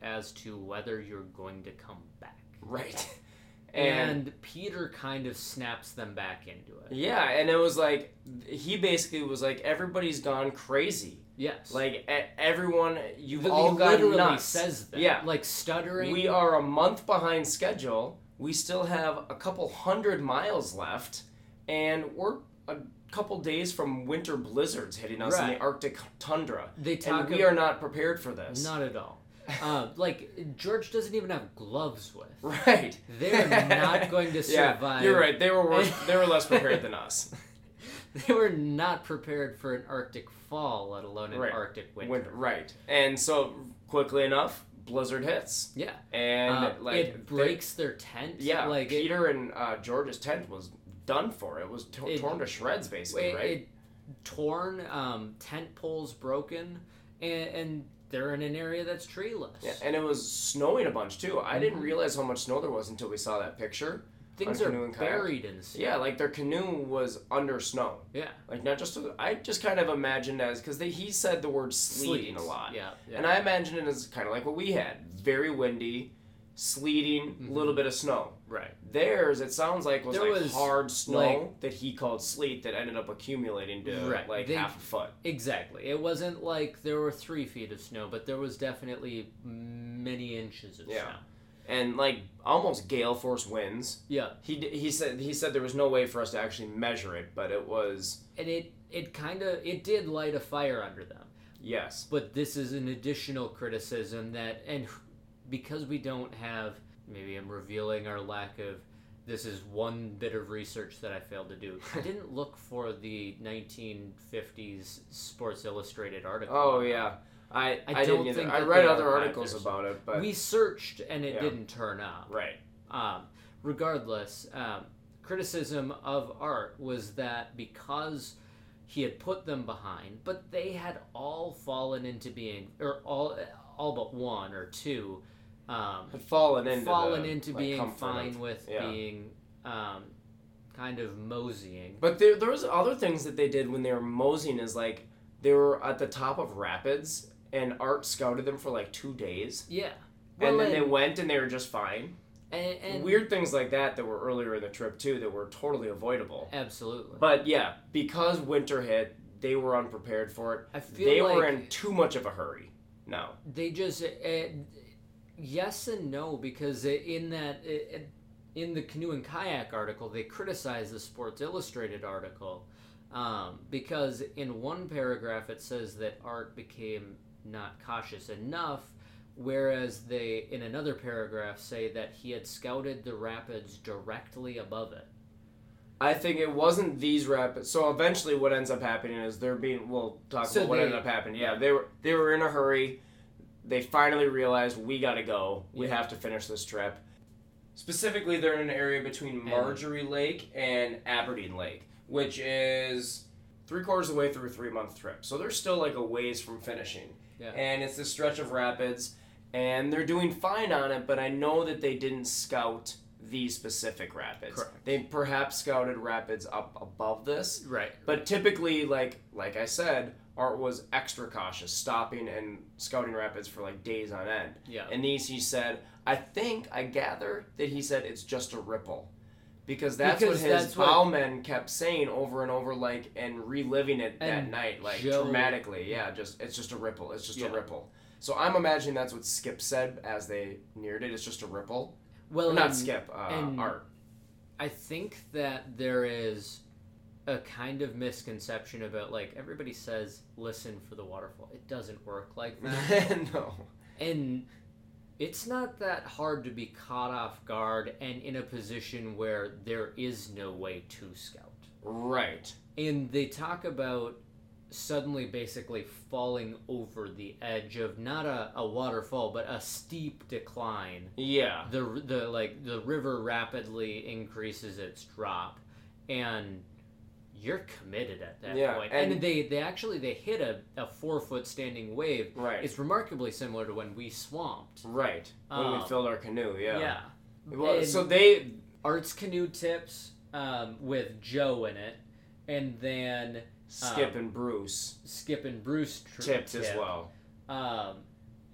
as to whether you're going to come back. Right. And Peter kind of snaps them back into it. Yeah, and it was like, he basically was like, everybody's gone crazy. Yes. Like, everyone, you've all gotten nuts. He literally says that. Yeah. Like, stuttering. We are a month behind schedule. We still have a couple 100 miles left. And we're couple days from winter blizzards hitting us in the Arctic tundra. And we are not prepared for this. Not at all. Like, George doesn't even have gloves with. Right. They're not going to survive. Yeah, you're right. They were less prepared than us. They were not prepared for an Arctic fall, let alone an Arctic winter. Right. And so, quickly enough, blizzard hits. Yeah. And, it breaks their tent. Yeah. Like Peter and George's tent was done for. It was torn to shreds, basically, right? It torn, tent poles broken, and they're in an area that's treeless. Yeah, and it was snowing a bunch, too. I didn't realize how much snow there was until we saw that picture. Things are buried in snow. Yeah, like their canoe was under snow. Yeah. Like not just, I just kind of imagined as, because he said the word sleeting a lot. Yeah. And I imagined it as kind of like what we had. Very windy, sleeting, a little bit of snow. Right. Theirs, it sounds like, was hard snow that he called sleet that ended up accumulating to half a foot. Exactly. It wasn't like there were 3 feet of snow, but there was definitely many inches of snow. And almost gale force winds. Yeah. He said there was no way for us to actually measure it, but it was. And it did light a fire under them. Yes. But this is an additional criticism and because we don't have, maybe I'm revealing our lack of. This is one bit of research that I failed to do. I didn't look for the 1950s Sports Illustrated article. Oh yeah. I don't didn't think I read other articles about it, but we searched and it didn't turn up. Right. Regardless, criticism of art was that because he had put them behind, but they had all fallen into being, or all but one or two, had fallen into being fine with being. Kind of moseying. But there was other things that they did when they were moseying, is they were at the top of rapids, and Art scouted them for 2 days. Yeah. Well, and then they went, and they were just fine. And weird things like that were earlier in the trip, too, that were totally avoidable. Absolutely. But, yeah, because winter hit, they were unprepared for it. I feel they were in too much of a hurry. No. They just... yes and no, because in the Canoe and Kayak article, they criticized the Sports Illustrated article... because in one paragraph it says that Art became not cautious enough, whereas they, in another paragraph, say that he had scouted the rapids directly above it. I think it wasn't these rapids. So eventually what ends up happening is what ended up happening. Yeah, they were in a hurry. They finally realized, we gotta go. We have to finish this trip. Specifically, they're in an area between Marjorie Lake and Aberdeen Lake, which is 3/4 of the way through a 3-month trip. So they're still a ways from finishing. Yeah. And it's this stretch of rapids, and they're doing fine on it, but I know that they didn't scout these specific rapids. Correct. They perhaps scouted rapids up above this. Right. But typically, like I said, Art was extra cautious, stopping and scouting rapids for days on end. Yeah. And these, he said, I gather that he said it's just a ripple. Because that's what his bowmen kept saying over and over, and reliving it that night, dramatically. Yeah, it's just a ripple. It's just a ripple. So I'm imagining that's what Skip said as they neared it. It's just a ripple. Well, not Skip, Art. I think that there is a kind of misconception about, everybody says, listen for the waterfall. It doesn't work like that. No. And... it's not that hard to be caught off guard and in a position where there is no way to scout. Right. And they talk about suddenly basically falling over the edge of not a waterfall, but a steep decline. Yeah. The river rapidly increases its drop, and you're committed at that point. And they hit a 4-foot standing wave. Right. It's remarkably similar to when we swamped. Right. When we filled our canoe, yeah. Well, so they... Art's canoe tips with Joe in it, and then... Skip and Bruce tipped as well.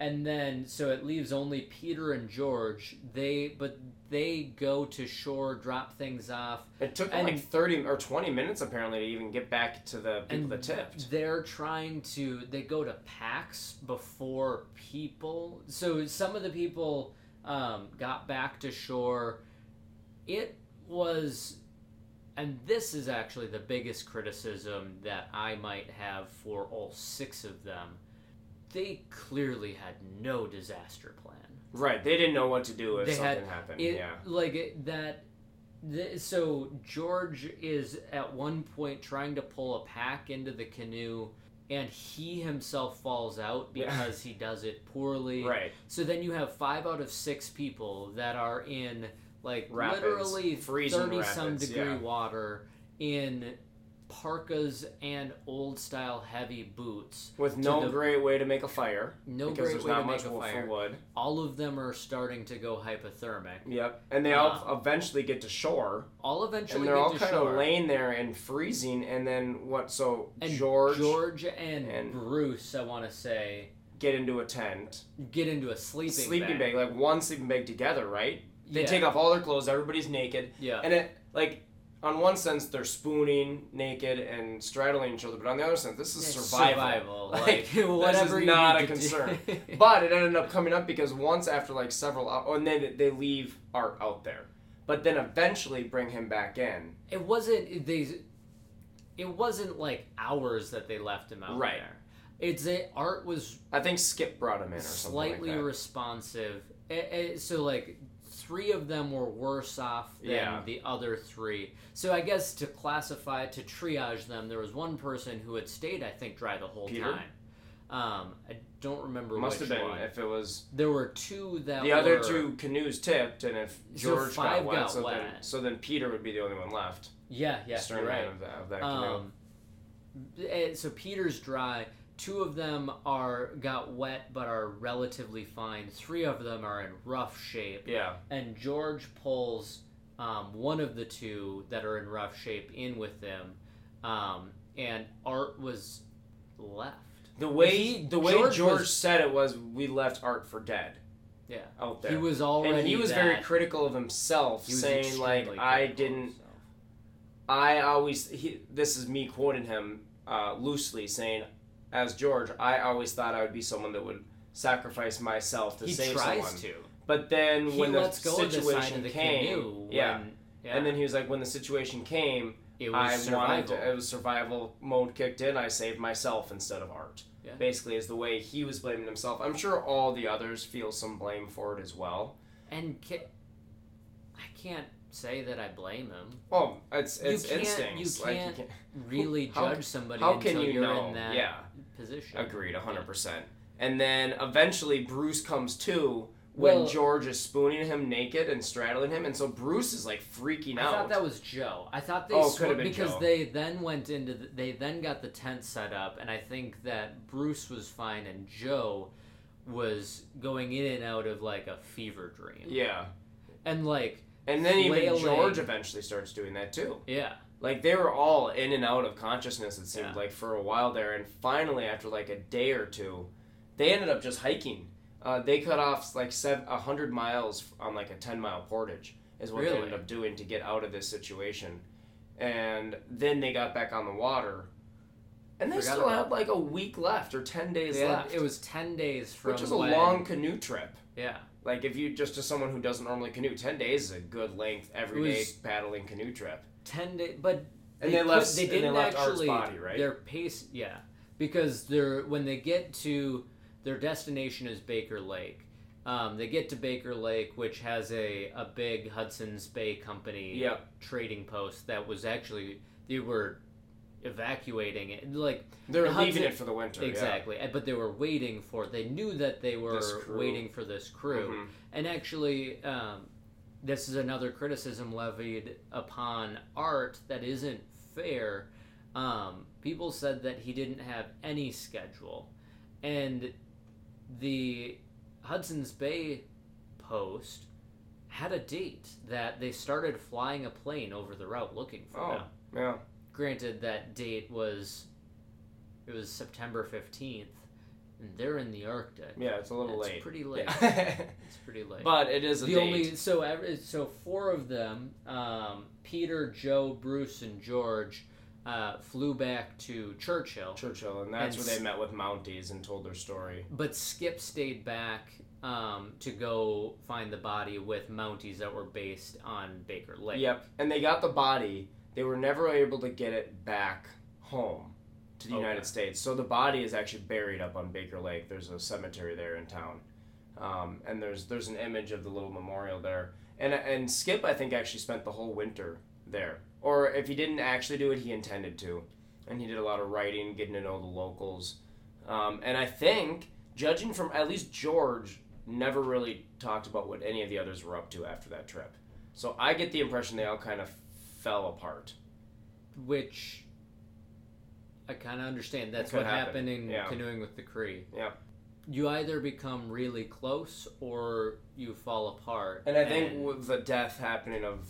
And then, so it leaves only Peter and George. They go to shore, drop things off. It took them 30 or 20 minutes, apparently, to even get back to the people that tipped. They're trying to... they go to packs before people. So some of the people got back to shore. It was And this is actually the biggest criticism that I might have for all six of them. They clearly had no disaster plan. Right, they didn't know what to do if something happened. So George is at one point trying to pull a pack into the canoe, and he himself falls out because he does it poorly. Right. So then you have 5 out of 6 people that are in rapids, literally 30-some degree water in parkas and old-style heavy boots. With no great way to make a fire. Wood. All of them are starting to go hypothermic. Yep. And they all eventually get to shore. And they're all kind of laying there and freezing. And then what? So George and Bruce, I want to say, get into a tent. Get into a sleeping bag. Like one sleeping bag together, right? They take off all their clothes. Everybody's naked. Yeah. And it, on one sense, they're spooning naked and straddling each other, but on the other sense, this is survival. Whatever, this is not a concern. But it ended up coming up because once after several hours, and then they leave Art out there, but then eventually bring him back in. It wasn't hours that they left him out there. It's Art was. I think Skip brought him in or something like that. Slightly responsive. So 3 of them were worse off than the other 3. So I guess to triage them, there was one person who had stayed, I think, dry the whole time. I don't remember which one. Must have been, if it was... There were 2 that were... The other 2 canoes tipped, and if George got wet, so then Peter would be the only one left. Yeah, you're right. Of that canoe. So Peter's dry... 2 of them got wet but are relatively fine. 3 of them are in rough shape. Yeah. And George pulls one of the 2 that are in rough shape in with them, and Art was left. The way George said it was, we left Art for dead. Yeah. Out there. He was already. And he was very critical of himself, saying this is me quoting him loosely, saying, as George, I always thought I would be someone that would sacrifice myself to save someone. He tries to. But then when the situation came... And then he was like, when the situation came, it was survival mode kicked in. I saved myself instead of Art. Yeah. Basically, is the way he was blaming himself. I'm sure all the others feel some blame for it as well. And I can't say that I blame him. Well, it's instincts. You can't really judge somebody until you're in that... Yeah. position. Agreed, 100%. Yeah. And then eventually Bruce comes to when George is spooning him naked and straddling him, and so Bruce is freaking out. I thought that was Joe. I thought they could have been because Joe. They then went into they then got the tent set up, and I think that Bruce was fine and Joe was going in and out of a fever dream. Yeah. And and then even George eventually starts doing that too. Yeah. They were all in and out of consciousness, it seemed like, for a while there. And finally, after, a day or 2, they ended up just hiking. They cut off, 100 miles on, a 10-mile portage is what they ended up doing to get out of this situation. And then they got back on the water. And they still had, a week left or 10 days left. It was 10 days from which is a long canoe trip. Yeah. If you, just to someone who doesn't normally canoe, 10 days is a good length, everyday paddling canoe trip. 10 days, but they didn't actually. Art's body, right? Their pace, because when they get to their destination is Baker Lake. They get to Baker Lake, which has a big Hudson's Bay Company trading post that was actually they were evacuating it. They were leaving it for the winter, exactly. Yeah. But they were waiting for. They knew that they were waiting for this crew, mm-hmm. and actually. This is another criticism levied upon Art that isn't fair. People said that he didn't have any schedule. And the Hudson's Bay post had a date that they started flying a plane over the route looking for them. Yeah. Granted, that date was September 15th. They're in the Arctic. Yeah, it's a little late. It's pretty late. Yeah. It's pretty late. But it is the date. So 4 of them, Peter, Joe, Bruce, and George, flew back to Churchill. And that's where they met with Mounties and told their story. But Skip stayed back to go find the body with Mounties that were based on Baker Lake. Yep, and they got the body. they were never able to get it back home to the United States. So the body is actually buried up on Baker Lake. There's a cemetery there in town. And there's an image of the little memorial there. And Skip, I think, actually spent the whole winter there. Or if he didn't actually do it, he intended to. And he did a lot of writing, getting to know the locals. And I think, judging from at least George, never really talked about what any of the others were up to after that trip. So I get the impression they all kind of fell apart. Which I kind of understand. That's what happened in Canoeing with the Cree. Yeah. You either become really close or you fall apart. And I think with the death happening of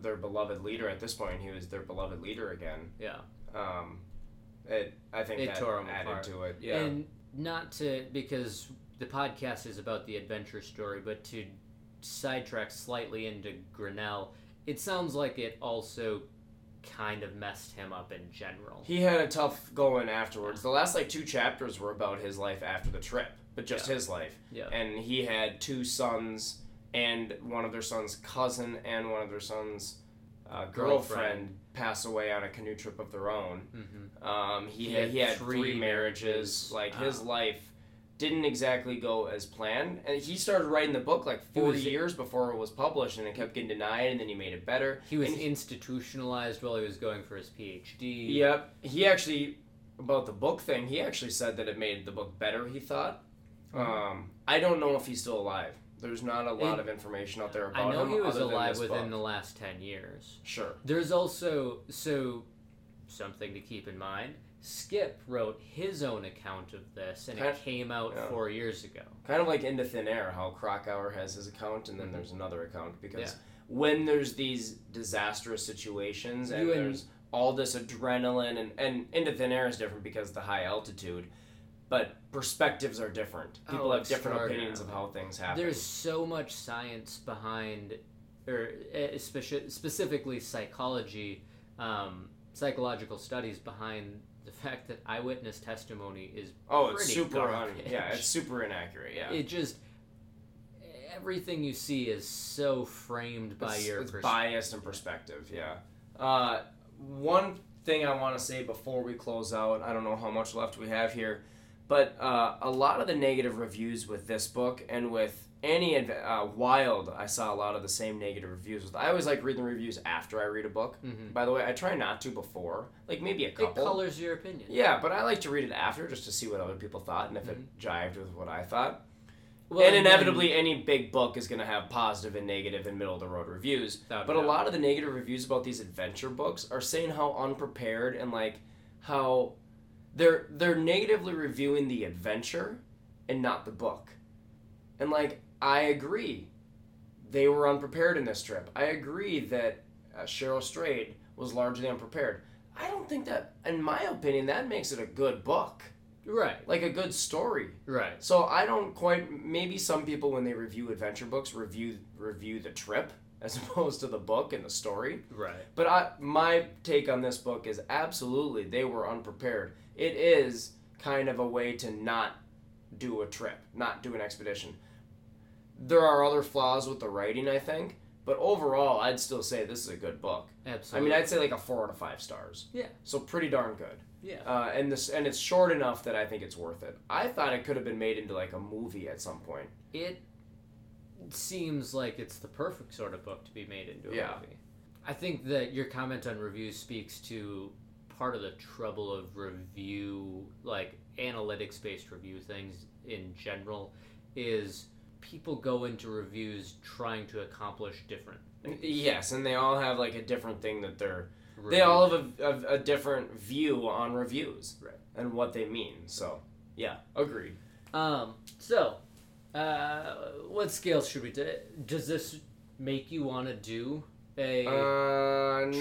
their beloved leader at this point, he was their beloved leader again. Yeah. I think that tore them apart. Added to it. Yeah. And not to, because the podcast is about the adventure story, but to sidetrack slightly into Grinnell, it sounds like it also kind of messed him up in general. He had a tough going afterwards. The last, two chapters were about his life after the trip, but just his life. Yeah. And he had two sons, and one of their sons' cousin, and one of their sons' girlfriend pass away on a canoe trip of their own. Mm-hmm. He had three marriages. His life didn't exactly go as planned. And he started writing the book 40 years before it was published, and it kept getting denied, and then he made it better. He was institutionalized while he was going for his PhD. Yep. He actually, about the book thing, he actually said that it made the book better, he thought. Mm-hmm. I don't know if he's still alive. There's not a lot of information out there about him. I know him, he was alive within the last 10 years. Sure. There's also, something to keep in mind, Skip wrote his own account of this, and it came out 4 years ago. Kind of like Into Thin Air, how Krakauer has his account, and then there's another account, because when there's these disastrous situations, and there's all this adrenaline, and Into Thin Air is different because of the high altitude, but perspectives are different. People have different opinions of how things happen. There's so much science behind, or specifically psychology, psychological studies behind the fact that eyewitness testimony is it's super it's super inaccurate. Yeah, it just everything you see is so framed by biased and perspective. Yeah. One thing I want to say before we close out, I don't know how much left we have here, but a lot of the negative reviews with this book and with any Wild, I saw a lot of the same negative reviews. I always like reading the reviews after I read a book. Mm-hmm. By the way, I try not to before, maybe a couple. It colors your opinion. Yeah, but I like to read it after just to see what other people thought and if it jived with what I thought. Well, and inevitably, any big book is going to have positive and negative and middle-of-the-road reviews. But a lot of the negative reviews about these adventure books are saying how unprepared and how they're negatively reviewing the adventure and not the book. And I agree, they were unprepared in this trip. I agree that Cheryl Strayed was largely unprepared. I don't think that, in my opinion, that makes it a good book. Right. Like a good story. Right. So I don't quite, maybe some people when they review adventure books, review the trip as opposed to the book and the story. Right. But my take on this book is absolutely they were unprepared. It is kind of a way to not do a trip, not do an expedition. There are other flaws with the writing, I think, but overall, I'd still say this is a good book. Absolutely. I mean, I'd say 4 out of 5 stars. Yeah. So pretty darn good. Yeah. And it's short enough that I think it's worth it. I thought it could have been made into a movie at some point. It seems like it's the perfect sort of book to be made into a movie. I think that your comment on reviews speaks to part of the trouble of review, analytics-based review things in general, is people go into reviews trying to accomplish different things. Yes, and they all have a different thing that they're... Right. They all have a different view on reviews. Right. And what they mean. So, yeah, agreed. What scales should we do? Does this make you want to do a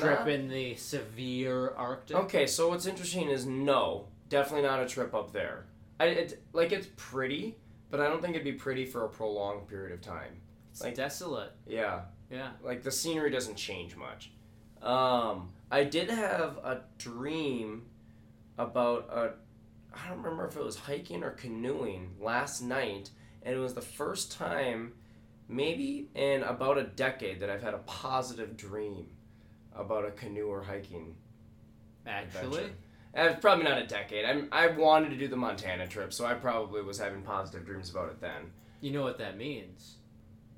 trip in the severe Arctic? Okay, so what's interesting is no, definitely not a trip up there. It's pretty... But I don't think it'd be pretty for a prolonged period of time. It's desolate. Yeah. Yeah. The scenery doesn't change much. I did have a dream about I don't remember if it was hiking or canoeing last night, and it was the first time, maybe in about a decade, that I've had a positive dream about a canoe or hiking adventure. Probably not a decade. I wanted to do the Montana trip, so I probably was having positive dreams about it then. You know what that means?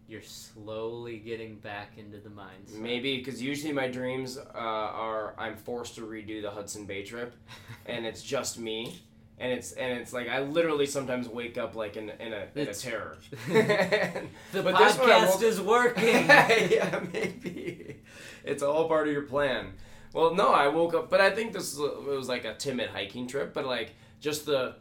You're slowly getting back into the mindset. Maybe, because usually my dreams are I'm forced to redo the Hudson Bay trip, and it's just me, and it's like I literally sometimes wake up like in a terror. The but podcast is working. Yeah, maybe it's all part of your plan. Well, no, I woke up, but I think it was like a timid hiking trip, but like just the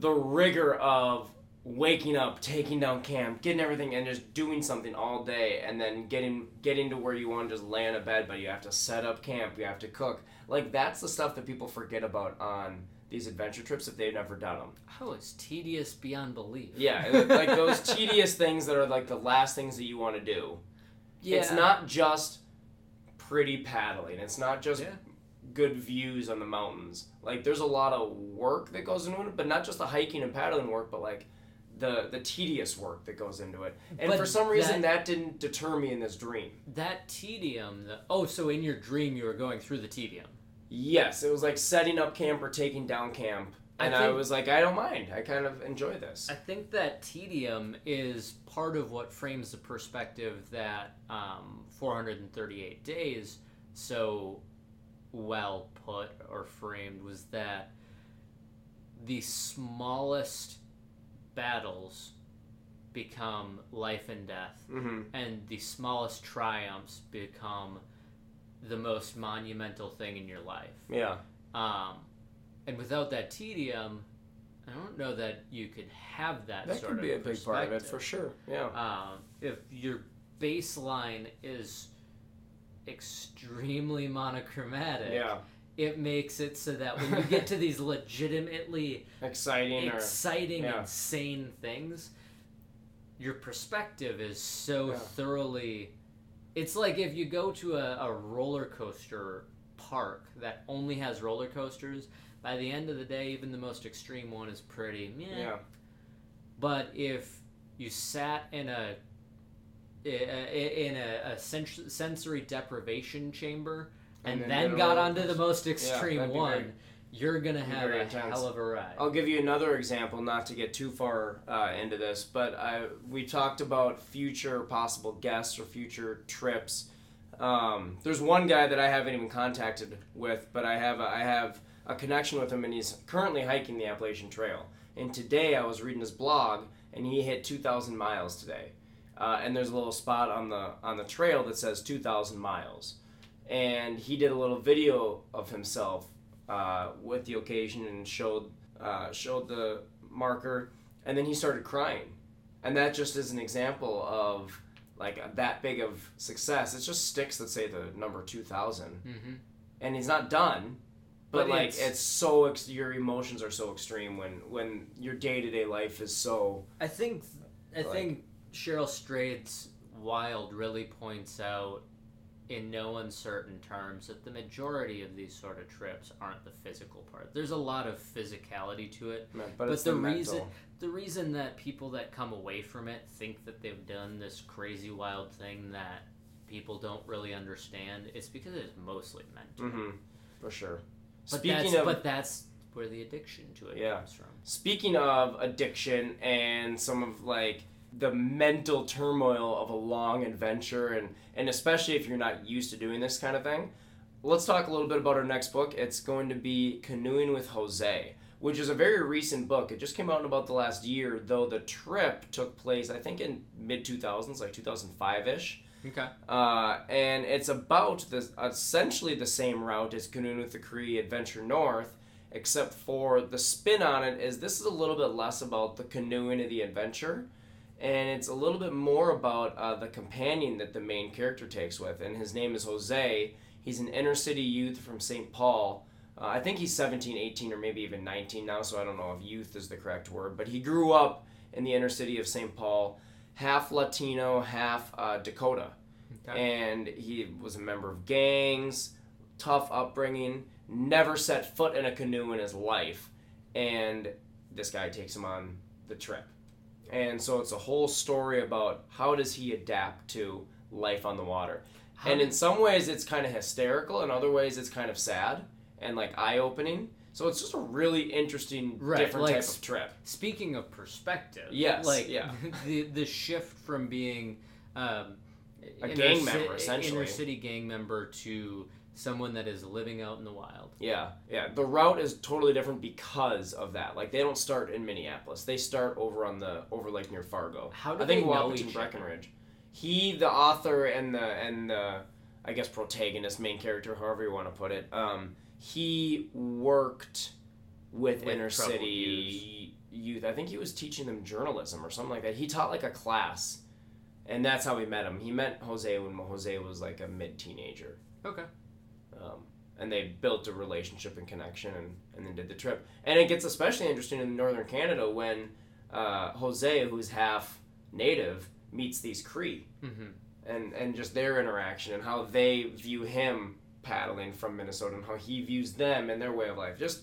rigor of waking up, taking down camp, getting everything, and just doing something all day, and then getting to where you want to just lay in a bed, but you have to set up camp, you have to cook. Like, that's the stuff that people forget about on these adventure trips if they've never done them. Oh, it's tedious beyond belief. Yeah, like those tedious things that are like the last things that you want to do. Yeah. It's not just pretty paddling. It's not just good views on the mountains. Like, there's a lot of work that goes into it, but not just the hiking and paddling work, but like the tedious work that goes into it. And but for some reason, that didn't deter me in this dream. That tedium. So in your dream, you were going through the tedium. Yes, it was like setting up camp or taking down camp. And I was like, I don't mind. I kind of enjoy this. I think that tedium is part of what frames the perspective that 438 days so well put or framed was that the smallest battles become life and death, and the smallest triumphs become the most monumental thing in your life. Yeah. And without that tedium, I don't know that you could have that sort of perspective. That could be a big part of it, for sure. Yeah. If your baseline is extremely monochromatic, it makes it so that when you get to these legitimately exciting, insane things, your perspective is so thoroughly... It's like if you go to a roller coaster park that only has roller coasters... By the end of the day, even the most extreme one is pretty meh. Yeah. But if you sat in a sensory deprivation chamber and then got onto the most extreme one, you're going to have a hell of a ride. I'll give you another example, not to get too far into this, but we talked about future possible guests or future trips. There's one guy that I haven't even contacted with, but I have a connection with him, and he's currently hiking the Appalachian Trail. And today I was reading his blog, and he hit 2,000 miles today. And there's a little spot on the trail that says 2,000 miles. And he did a little video of himself with the occasion and showed the marker, and then he started crying. And that just is an example of like that big of success. It's just sticks that say the number 2,000. Mm-hmm. And he's not done. But like, it's so your emotions are so extreme when your day-to-day life is so... I think Cheryl Strayed's Wild really points out in no uncertain terms that the majority of these sort of trips aren't the physical part. There's a lot of physicality to it, but it's the reason mental. The reason that people that come away from it think that they've done this crazy wild thing that people don't really understand is because it's mostly mental. Mm-hmm. For sure. But that's where the addiction to it comes from. Speaking of addiction and some of like the mental turmoil of a long adventure, and especially if you're not used to doing this kind of thing, let's talk a little bit about our next book. It's going to be Canoeing with Jose, which is a very recent book. It just came out in about the last year, though the trip took place, I think, in mid-2000s, like 2005-ish. Okay. And it's about essentially the same route as Canoeing with the Cree, Adventure North, except for the spin on it is this is a little bit less about the canoeing of the adventure, and it's a little bit more about the companion that the main character takes with, and his name is Jose. He's an inner city youth from St. Paul. I think he's 17, 18, or maybe even 19 now, so I don't know if youth is the correct word, but he grew up in the inner city of St. Paul, half Latino, half Dakota. Okay. And he was a member of gangs, tough upbringing, never set foot in a canoe in his life. And this guy takes him on the trip. And so it's a whole story about how does he adapt to life on the water. And in some ways it's kind of hysterical, in other ways it's kind of sad and like eye-opening. So it's just a really interesting, different type of trip. Speaking of perspective, the shift from being a gang member, essentially, inner city gang member, to someone that is living out in the wild. Yeah. The route is totally different because of that. Like, they don't start in Minneapolis; they start over near Fargo. How do I think Walter Breckenridge? He, the author and the I guess protagonist, main character, however you want to put it. He worked with inner city youth. I think he was teaching them journalism or something like that. He taught like a class, and that's how we met him. He met Jose when Jose was like a mid-teenager. Okay. And they built a relationship and connection and then did the trip. And it gets especially interesting in northern Canada when Jose, who's half native, meets these Cree. Mm-hmm. And just their interaction and how they view him paddling from Minnesota and how he views them and their way of life. Just,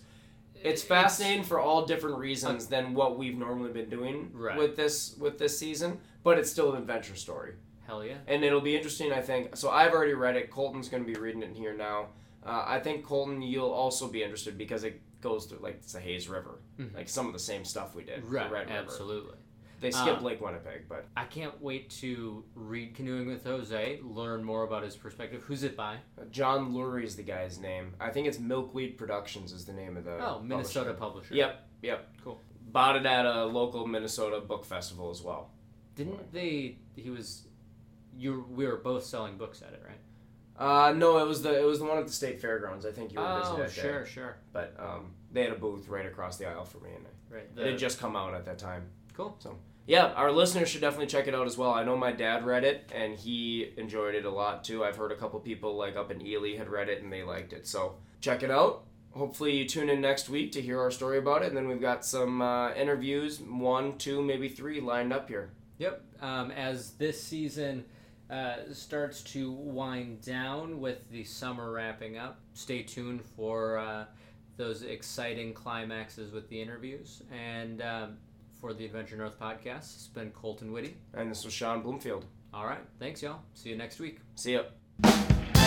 it's fascinating for all different reasons than what we've normally been doing with this season, but it's still an adventure story. Hell yeah. And it'll be interesting, I think. So I've already read it. Colton's going to be reading it here now. I think, Colton, you'll also be interested because it goes through, like, it's the Hayes River. Mm-hmm. Like, some of the same stuff we did. Right, the Red River. Absolutely. They skipped Lake Winnipeg, but... I can't wait to read Canoeing with Jose, learn more about his perspective. Who's it by? John Lurie is the guy's name. I think it's Milkweed Productions is the name of the Minnesota publisher. Yep. Cool. Bought it at a local Minnesota book festival as well. We were both selling books at it, right? No, it was the one at the state fairgrounds. I think you were busy that day. Oh, sure. But they had a booth right across the aisle from me, and it had just come out at that time. Cool. So yeah, our listeners should definitely check it out as well. I know my dad read it, and he enjoyed it a lot too. I've heard a couple people like up in Ely had read it, and they liked it. So check it out. Hopefully you tune in next week to hear our story about it, and then we've got some interviews, 1, 2, maybe 3 lined up here. Yep. As this season starts to wind down with the summer wrapping up, stay tuned for those exciting climaxes with the interviews. And... for the Adventure North podcast, it's been Colton Witte. And this was Sean Bloomfield. All right. Thanks, y'all. See you next week. See ya.